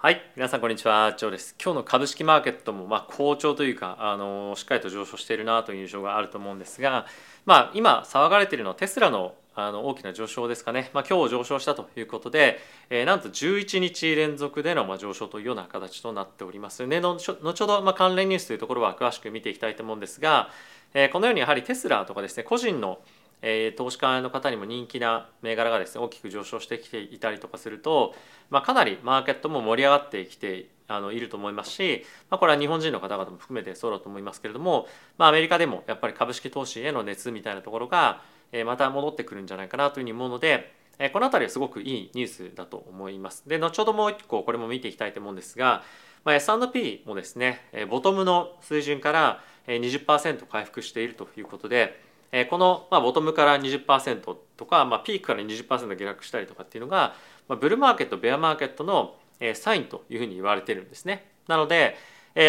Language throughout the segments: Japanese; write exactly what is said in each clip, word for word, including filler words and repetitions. はい、皆さんこんにちは、ジョーです。今日の株式マーケットもまあ好調というか、あのしっかりと上昇しているなという印象があると思うんですが、まあ、今騒がれているのはテスラのあの大きな上昇ですかね。まあ、今日上昇したということで、えー、なんとじゅういちにち連続でのまあ上昇というような形となっておりますね。の後ほどまあ関連ニュースというところは詳しく見ていきたいと思うんですが、えー、このようにやはりテスラとかですね、個人のえー、投資家の方にも人気な銘柄がですね大きく上昇してきていたりとかすると、まあ、かなりマーケットも盛り上がってきてあのいると思いますし、まあ、これは日本人の方々も含めてそうだと思いますけれども、まあ、アメリカでもやっぱり株式投資への熱みたいなところが、えー、また戻ってくるんじゃないかなというふうに思うので、えー、このあたりはすごくいいニュースだと思います。で後ほどもう一個これも見ていきたいと思うんですが、まあ、エスアンドピー もですねボトムの水準から にじゅっパーセント 回復しているということで、このボトムから にじゅっパーセント とかピークから にじゅっパーセント 下落したりとかっていうのがブルーマーケットベアマーケットのサインというふうに言われているんですね。なので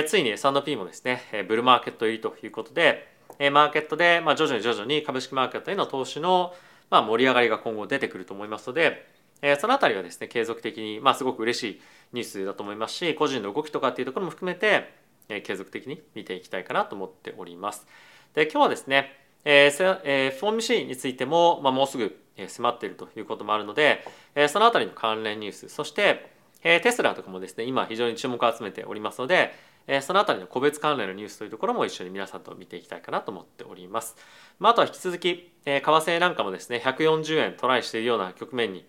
ついに エスアンドピー もですねブルーマーケット入りということで、マーケットで徐々に徐々に株式マーケットへの投資の盛り上がりが今後出てくると思いますので、そのあたりはですね継続的にすごく嬉しいニュースだと思いますし、個人の動きとかっていうところも含めて継続的に見ていきたいかなと思っております。で今日はですねえーえー、エフオーエムシー についても、まあ、もうすぐ迫っているということもあるので、えー、そのあたりの関連ニュース、そして、えー、テスラとかもですね今非常に注目を集めておりますので、えー、そのあたりの個別関連のニュースというところも一緒に皆さんと見ていきたいかなと思っております。まあ、あとは引き続き、えー、為替なんかもですねひゃくよんじゅうえんトライしているような局面に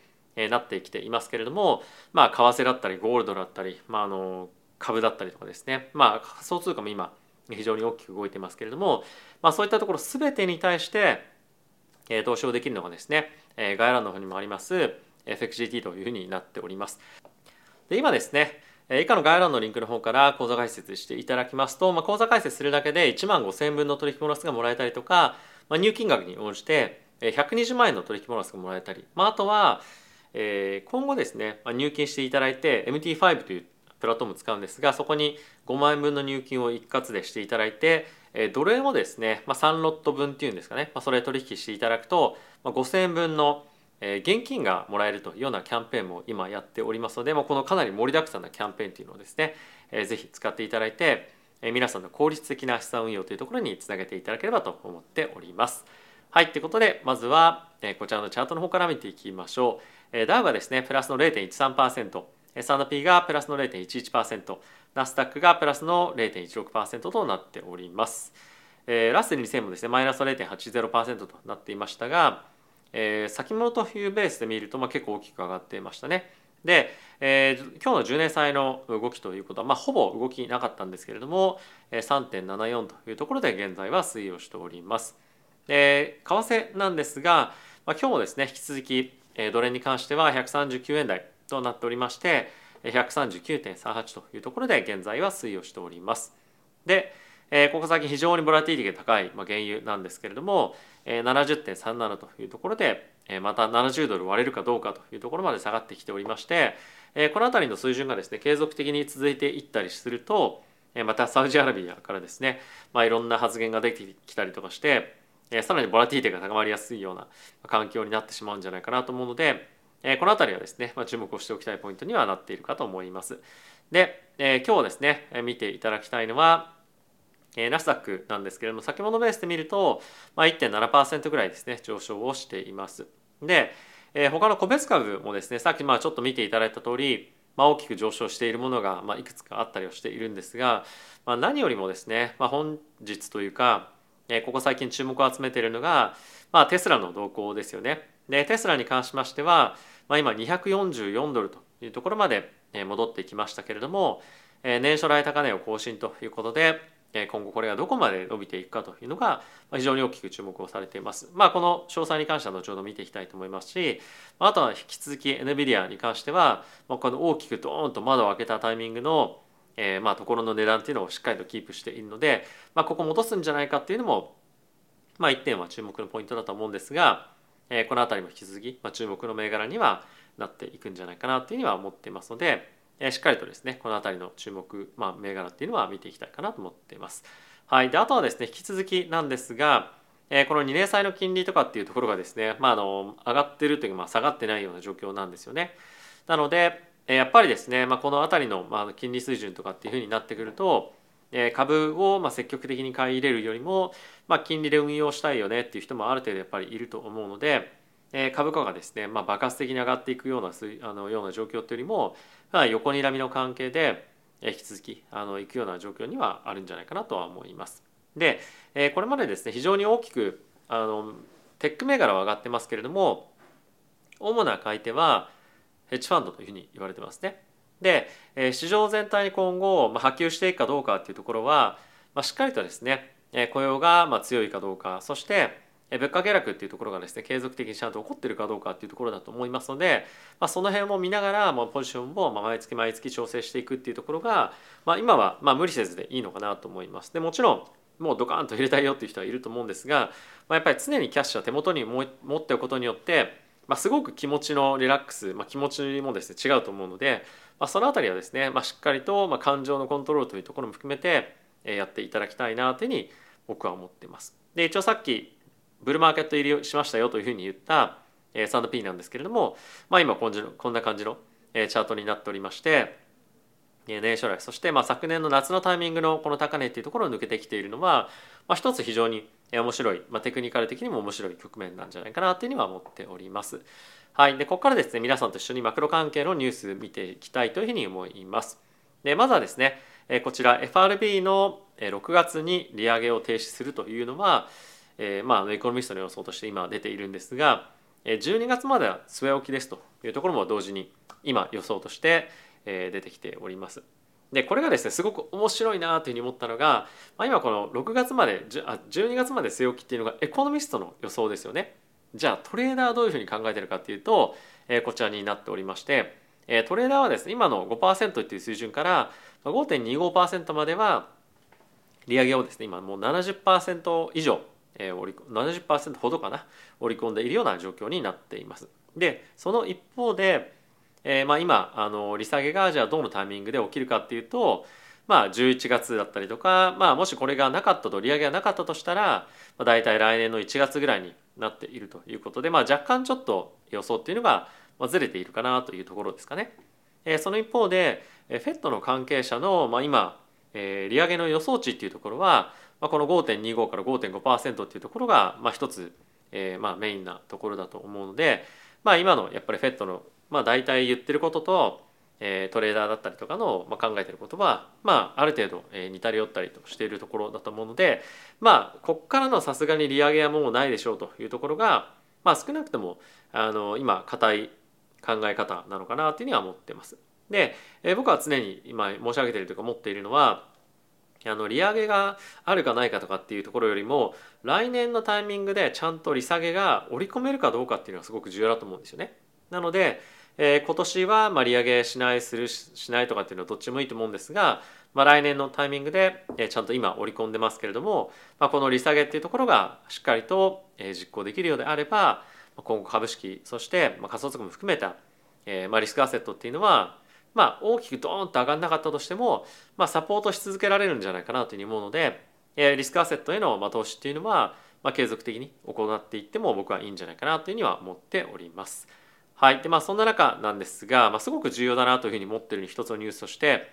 なってきていますけれども、まあ、為替だったりゴールドだったり、まあ、あの株だったりとかですね、まあ、仮想通貨も今非常に大きく動いてますけれども、まあ、そういったところ全てに対して投資をできるのがですね概要欄の方にもあります エフエックスジーティー というふうになっております。で今ですね以下の概要欄のリンクの方から口座開設していただきますと、まあ、口座開設するだけでいちまんごせんえんぶんの取引ボーナスがもらえたりとか、まあ、入金額に応じてひゃくにじゅうまんえんの取引ボーナスがもらえたり、まあ、あとは今後ですね入金していただいて エムティーファイブ というプラットフォーム使うんですが、そこにごまんえんぶんの入金を一括でしていただいて、ドル円をですね、まあ、さんロット分っていうんですかね、まあ、それ取引していただくと、まあ、ごせんえんぶんの現金がもらえるというようなキャンペーンも今やっておりますので、まあ、このかなり盛りだくさんなキャンペーンというのをですねぜひ使っていただいて、皆さんの効率的な資産運用というところにつなげていただければと思っております。はい、ということでまずはこちらのチャートの方から見ていきましょう。ダウがですねプラスの ゼロテンいちさんパーセント、エスアンドピー がプラスの ゼロテンいちいちパーセント、 ナスダックがプラスの ゼロテンいちろくパーセント となっております。えー、ラッセルにせんもですねマイナスの ゼロテンはちゼロパーセント となっていましたが、えー、先物というベースで見ると、まあ、結構大きく上がっていましたね。で、えー、今日のじゅうねん債の動きということは、まあ、ほぼ動きなかったんですけれども さんてんななよん というところで現在は推移をしております。えー、為替なんですが、まあ、今日もですね引き続きドル円に関してはひゃくさんじゅうきゅうえんだいとなっておりまして ひゃくさんじゅうきゅうてんさんはち というところで現在は推移をしております。でここ最近非常にボラティリティが高い、まあ、原油なんですけれども ななじゅってんさんなな というところでまたななじゅうドル割れるかどうかというところまで下がってきておりまして、この辺りの水準がですね継続的に続いていったりすると、またサウジアラビアからですね、まあ、いろんな発言ができてきたりとかしてさらにボラティリティが高まりやすいような環境になってしまうんじゃないかなと思うので、このあたりはですね、注目をしておきたいポイントにはなっているかと思います。で、今日ですね、見ていただきたいのは、ナスダックなんですけれども、先物ベースで見ると、いってんななパーセント ぐらいですね、上昇をしています。で、他の個別株もですね、さっきまあちょっと見ていただいた通り、大きく上昇しているものがいくつかあったりをしているんですが、何よりもですね、本日というか、ここ最近注目を集めているのが、まあ、テスラの動向ですよね。でテスラに関しましては、まあ、今にひゃくよんじゅうよんドルというところまで戻ってきましたけれども、年初来高値を更新ということで、今後これがどこまで伸びていくかというのが非常に大きく注目をされています。まあ、この詳細に関しては後ほど見ていきたいと思いますし、あとは引き続き エヌビディア に関しては、この大きくドーンと窓を開けたタイミングの、えー、まあところの値段というのをしっかりとキープしているので、まあ、ここ戻すんじゃないかというのも、まあ、いってんは注目のポイントだと思うんですが、えー、この辺りも引き続き、まあ、注目の銘柄にはなっていくんじゃないかなというふうには思っていますので、えー、しっかりとですねこの辺りの注目、まあ、銘柄っていうのは見ていきたいかなと思っています。はい、であとはですね引き続きなんですが、えー、このにねん債の金利とかっていうところがですね、まあ、あの上がっているというか、まあ、下がってないような状況なんですよね。なのでやっぱりですね、まあ、このあたりの金利水準とかっていう風になってくると、株を積極的に買い入れるよりも、まあ、金利で運用したいよねっていう人もある程度やっぱりいると思うので、株価がですね、まあ、爆発的に上がっていくような、あのような状況というよりも、まあ、横睨みの関係で引き続きあのいくような状況にはあるんじゃないかなとは思います。でこれまでですね、非常に大きくあのテック銘柄は上がってますけれども、主な買い手はヘッジファンドというふうに言われてますね。で市場全体に今後波及していくかどうかっていうところは、しっかりとですね、雇用が強いかどうか、そして物価下落っていうところがですね、継続的にちゃんと起こってるかどうかっていうところだと思いますので、まあ、その辺も見ながら、まあ、ポジションも毎月毎月調整していくっていうところが、まあ、今はまあ無理せずでいいのかなと思います。でもちろんもうドカーンと入れたいよっていう人はいると思うんですが、まあ、やっぱり常にキャッシュは手元に持っておくことによって、まあ、すごく気持ちのリラックス、まあ、気持ちもですね違うと思うので、まあ、そのあたりはですね、まあ、しっかりとまあ感情のコントロールというところも含めてやっていただきたいなというふうに僕は思っています。で一応さっきブルマーケット入りしましたよというふうに言ったエスアンドピーなんですけれども、まあ、今こんな感じのチャートになっておりまして、年初来、そしてまあ昨年の夏のタイミングのこの高値というところを抜けてきているのは、まあ、一つ非常に面白い、まあ、テクニカル的にも面白い局面なんじゃないかなというふうには思っております。はい、でここからですね、皆さんと一緒にマクロ関係のニュース見ていきたいというふうに思います。でまずはですね、こちら エフアールビー のろくがつに利上げを停止するというのは、えーまあ、エコノミストの予想として今出ているんですが、じゅうにがつまでは据え置きですというところも同時に今予想として出てきております。でこれがですねすごく面白いなというふうに思ったのが、まあ、今このろくがつまであじゅうにがつまで据え置きっていうのがエコノミストの予想ですよね。じゃあトレーダーはどういうふうに考えているかというと、こちらになっておりまして、トレーダーはですね今の ごパーセント っていう水準から ごてんにごパーセント までは利上げをですね今もう ななじゅっパーセント 以上ななじゅっパーセント ほどかな織り込んでいるような状況になっています。でその一方で、えーまあ、今あの利下げがじゃあどのタイミングで起きるかっていうと、まあ、じゅういちがつだったりとか、まあ、もしこれがなかったと利上げがなかったとしたら、まあ、大体来年のいちがつぐらいになっているということで、まあ、若干ちょっと予想っていうのがずれているかなというところですかね。えー、その一方で エフイーディー の関係者の、まあ、今、えー、利上げの予想値っていうところはこの ごてんにご から ごてんごパーセント っていうところが一つメインなところだと思うので、まあ、今のやっぱり エフイーディー のまあ大体言ってることとトレーダーだったりとかの考えてることはまあある程度似たり寄ったりとしているところだと思うので、まあここからのさすがに利上げはもうないでしょうというところが、まあ少なくともあの今固い考え方なのかなというふうには思ってます。で僕は常に今申し上げているというか持っているのは、あの利上げがあるかないかとかっていうところよりも、来年のタイミングでちゃんと利下げが織り込めるかどうかっていうのがすごく重要だと思うんですよね。なので、えー、今年はまあ利上げしないするしないとかっていうのはどっちもいいと思うんですが、まあ、来年のタイミングでちゃんと今織り込んでますけれども、まあ、この利下げっていうところがしっかりと実行できるようであれば、今後株式そして仮想通貨も含めた、えー、まあリスクアセットっていうのはまあ、大きくドーンと上がんなかったとしても、まあ、サポートし続けられるんじゃないかなというふうに思うので、リスクアセットへの投資っていうのは、まあ、継続的に行っていっても僕はいいんじゃないかなというふうには思っております。はい。で、まあそんな中なんですが、まあ、すごく重要だなというふうに思っている一つのニュースとして、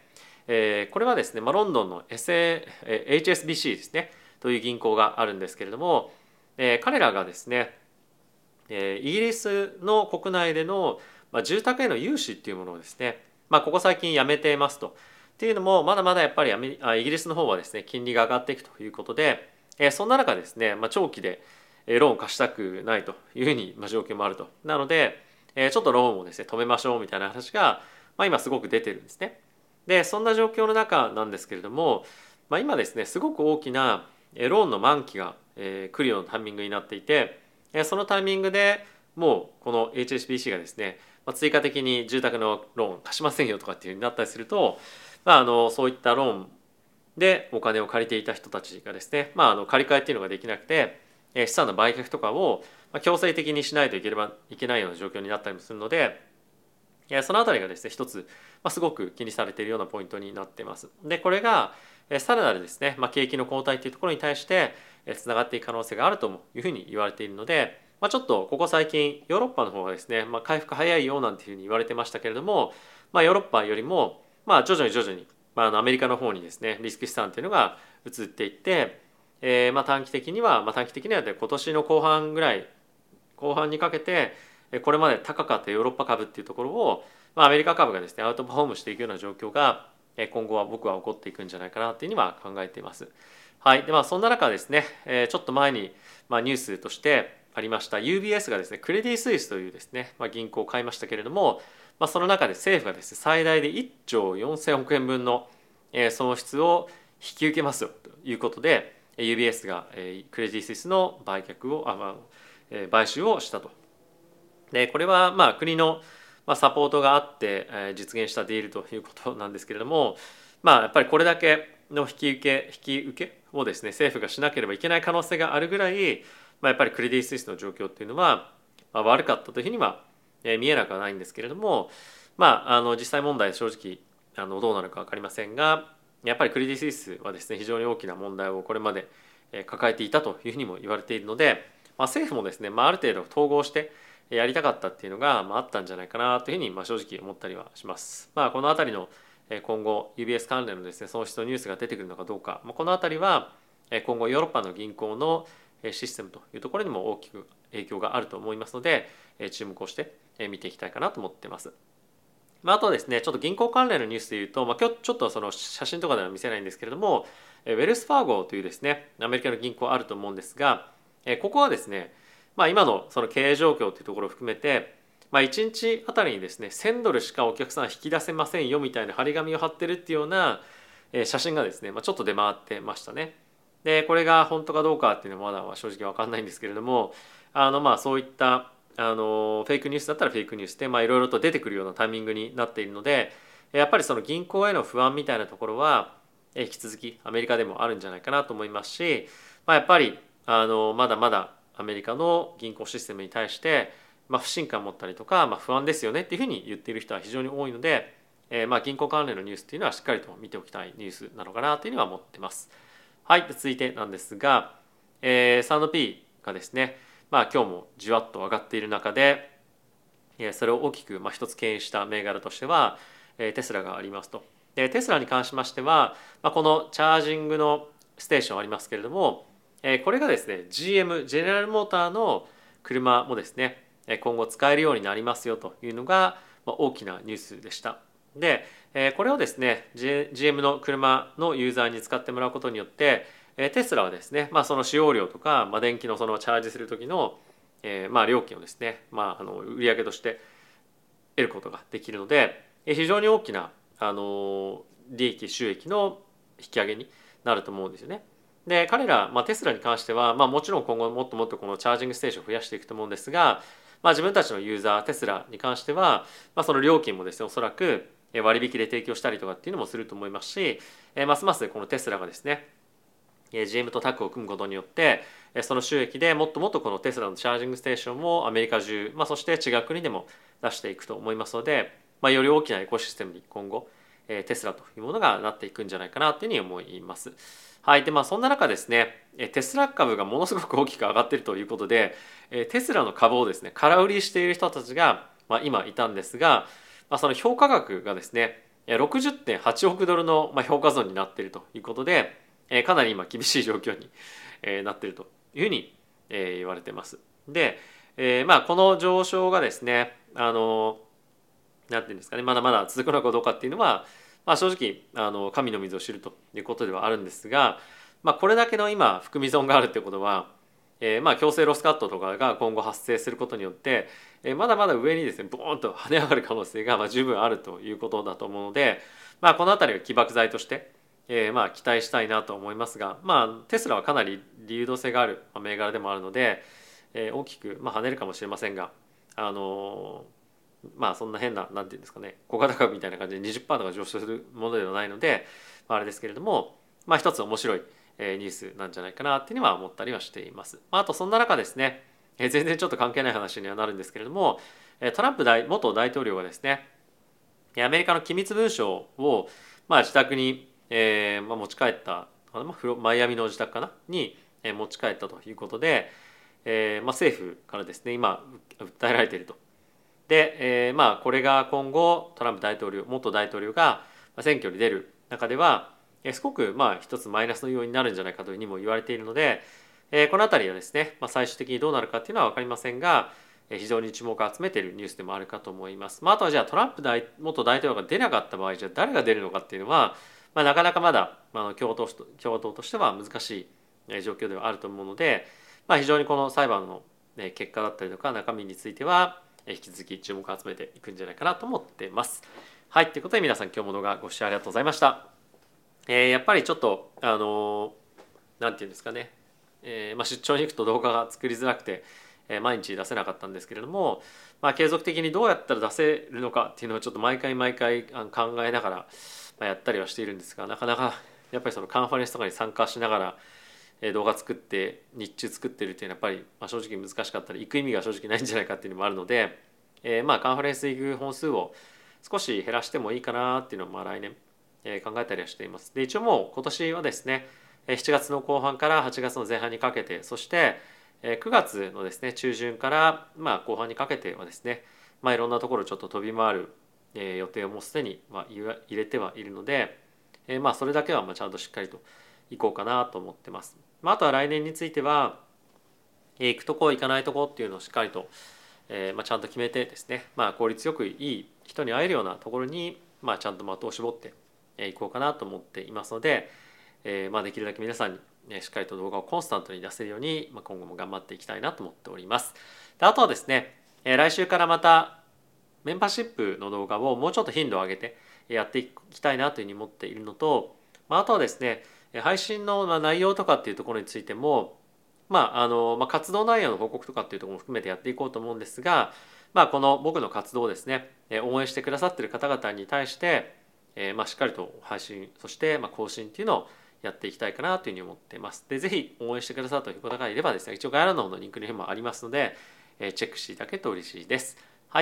えー、これはですね、まあ、ロンドンの エイチエスビーシー ですねという銀行があるんですけれども、えー、彼らがですね、えー、イギリスの国内での、まあ、住宅への融資っていうものをですね、まあ、ここ最近やめていますと。っていうのもまだまだやっぱりイギリスの方はですね金利が上がっていくということで、えー、そんな中ですね、まあ、長期でローンを貸したくないというふうに状況もあると。なので、えー、ちょっとローンをですね止めましょうみたいな話が、まあ、今すごく出てるんですね。でそんな状況の中なんですけれども、まあ、今ですねすごく大きなローンの満期が来るようなタイミングになっていて、そのタイミングでもうこの エイチエスビーシー がですね追加的に住宅のローン貸しませんよとかっていう風になったりすると、まあ、あのそういったローンでお金を借りていた人たちがですね、まあ、あの借り換えっていうのができなくて資産の売却とかを強制的にしないといければいけないような状況になったりもするので、そのあたりがですね一つ、まあ、すごく気にされているようなポイントになっています。でこれがさらなるですね、まあ、景気の後退というところに対してつながっていく可能性があるというふうに言われているので、まあ、ちょっとここ最近ヨーロッパの方がですね、まあ、回復早いようなんていうふうに言われてましたけれども、まあ、ヨーロッパよりも、まあ、徐々に徐々に、まあ、アメリカの方にですねリスク資産というのが移っていって、えー、まあ短期的には、まあ、短期的には今年の後半ぐらい後半にかけてこれまで高かったヨーロッパ株っていうところを、まあ、アメリカ株がですねアウトパフォームしていくような状況が今後は僕は起こっていくんじゃないかなというには考えています。はい、でまあそんな中ですね、えー、ちょっと前に、まあ、ニュースとしてありました ユービーエス がですねクレディ・スイスというですね、まあ、銀行を買いましたけれども、まあ、その中で政府がですね最大でいっちょうよんせんおくえん分の損失を引き受けますよということで ユービーエス がクレディ・スイスの売却をあ、まあ、買収をしたと。でこれはまあ国のサポートがあって実現したディールということなんですけれども、まあ、やっぱりこれだけの引き受け引き受けをですね政府がしなければいけない可能性があるぐらい、まあ、やっぱりクレディ・スイスの状況っていうのは、まあ、悪かったというふうには見えなくはないんですけれども、まあ、あの実際問題正直あのどうなるか分かりませんが、やっぱりクレディ・スイスはですね非常に大きな問題をこれまで抱えていたというふうにも言われているので、まあ、政府もですね、まあ、ある程度統合してやりたかったっていうのがあったんじゃないかなというふうに正直思ったりはします。まあ、このあたりの今後 ユービーエス 関連のですね損失のニュースが出てくるのかどうか、このあたりは今後ヨーロッパの銀行のシステムというところにも大きく影響があると思いますので注目をして見ていきたいかなと思っています。まあ、あとですねちょっと銀行関連のニュースでいうと、まあ、今日ちょっとその写真とかでは見せないんですけれどもウェルスファーゴというですねアメリカの銀行あると思うんですが、ここはですねまあ、今のその経営状況というところを含めて、まあ、いちにちあたりにですねせんドルしかお客さん引き出せませんよみたいな張り紙を貼ってるっていうような写真がですね、まあ、ちょっと出回ってましたね。でこれが本当かどうかっていうのはまだは正直分かんないんですけれども、あのまあそういったあのフェイクニュースだったらフェイクニュースでいろいろと出てくるようなタイミングになっているので、やっぱりその銀行への不安みたいなところは引き続きアメリカでもあるんじゃないかなと思いますし、まあ、やっぱりあのまだまだアメリカの銀行システムに対して、まあ、不信感を持ったりとか、まあ、不安ですよねっていうふうに言っている人は非常に多いので、えー、まあ銀行関連のニュースっていうのはしっかりと見ておきたいニュースなのかなというのは思ってます。はい、続いてなんですが、えー、エスアンドピー がですね、まあ、今日もじわっと上がっている中で、それを大きくまあ一つ牽引した銘柄としてはテスラがありますと。でテスラに関しましては、まあ、このチャージングのステーションありますけれども、これがですね ジーエム ジェネラルモーターの車もですね今後使えるようになりますよというのが大きなニュースでした。でこれをですね ジーエム の車のユーザーに使ってもらうことによってテスラはですね、まあ、その使用量とか、まあ、電気のそのチャージする時の、えー、まあ料金をですね、まあ、あの売り上げとして得ることができるので非常に大きなあの利益収益の引き上げになると思うんですよね。で彼ら、まあ、テスラに関しては、まあ、もちろん今後もっともっとこのチャージングステーションを増やしていくと思うんですが、まあ、自分たちのユーザーテスラに関しては、まあ、その料金もですねおそらく割引で提供したりとかっていうのもすると思いますし、えー、ますますこのテスラがですね ジーエム とタッグを組むことによってその収益でもっともっとこのテスラのチャージングステーションをアメリカ中、まあ、そして違う国でも出していくと思いますので、まあ、より大きなエコシステムに今後テスラというものがなっていくんじゃないかなというふうに思います。はい、でまあそんな中ですねテスラ株がものすごく大きく上がっているということでテスラの株をですね空売りしている人たちが、まあ、今いたんですが、まあ、その評価額がですね ろくじゅってんはちおくドルの評価損になっているということでかなり今厳しい状況になっているというふうに言われています。で、まあ、この上昇がですねあのなんていうんですかね、まだまだ続くのかどうかっていうのは、まあ、正直あの神の水を知るということではあるんですが、まあ、これだけの今含み損があるということは、えー、まあ強制ロスカットとかが今後発生することによって、えー、まだまだ上にですねボーンと跳ね上がる可能性がまあ十分あるということだと思うので、まあ、この辺りは起爆剤として、えー、まあ期待したいなと思いますが、まあ、テスラはかなり流動性がある銘柄でもあるので、えー、大きくまあ跳ねるかもしれませんがあのーまあそんな変ななんていうんですかね小型株みたいな感じで にじゅっパーセント とか上昇するものではないので、まあ、あれですけれどもまあ一つ面白いニュースなんじゃないかなっていうのは思ったりはしています。あとそんな中ですね全然ちょっと関係ない話にはなるんですけれどもトランプ大元大統領がですねアメリカの機密文書をまあ自宅にえまあ持ち帰ったマイアミの自宅かなに持ち帰ったということでえまあ政府からですね今訴えられているとで、えー、まあこれが今後トランプ大統領元大統領が選挙に出る中ではすごくまあ一つマイナスの要因になるんじゃないかというふうにも言われているので、えー、この辺りはですね、まあ、最終的にどうなるかっていうのは分かりませんが、非常に注目を集めているニュースでもあるかと思います。まあ、あとはじゃあトランプ大元大統領が出なかった場合、じゃあ誰が出るのかっていうのは、まあ、なかなかまだ、まあ、共闘共闘としては難しい状況ではあると思うので、まあ、非常にこの裁判の結果だったりとか中身については引き続き注目を集めていくんじゃないかなと思っています。はい、ということで皆さん今日も動画ご視聴ありがとうございました。えー、やっぱりちょっとあのなんていうんですかね、えーまあ、出張に行くと動画が作りづらくて、毎日出せなかったんですけれども、まあ、継続的にどうやったら出せるのかっていうのをちょっと毎回毎回考えながらやったりはしているんですが、なかなかやっぱりそのカンファレンスとかに参加しながら動画作って日中作ってるっていうのはやっぱり正直難しかったり行く意味が正直ないんじゃないかっていうのもあるので、えー、まあカンファレンス行く本数を少し減らしてもいいかなっていうのをまあ来年考えたりはしています。で、一応もう今年はですねしちがつの後半からはちがつの前半にかけて、そしてくがつのですね中旬からまあ後半にかけてはですね、まあいろんなところちょっと飛び回る予定をもうすでにまあ入れてはいるので、まあそれだけはまあちゃんとしっかりと行こうかなと思ってます。まああとは来年については行くとこ行かないとこっていうのをしっかりとまあちゃんと決めてですね、まあ効率よくいい人に会えるようなところにまあちゃんと的を絞って行こうかなと思っていますので、まあできるだけ皆さんにしっかりと動画をコンスタントに出せるように今後も頑張っていきたいなと思っております。で、あとはですね、来週からまたメンバーシップの動画をもうちょっと頻度を上げてやっていきたいなというふうに思っているのと、あとはですね、配信の内容とかっていうところについても、まああの活動内容の報告とかっていうところも含めてやっていこうと思うんですが、まあこの僕の活動をですね、応援してくださっている方々に対して、まあしっかりと配信、そして更新っていうのをやっていきたいかなというふうに思っています。で、ぜひ応援してくださるという方がいればですね、一応概要欄の方のリンクの方もありますので、えー、チェックしていただけると嬉しいです。は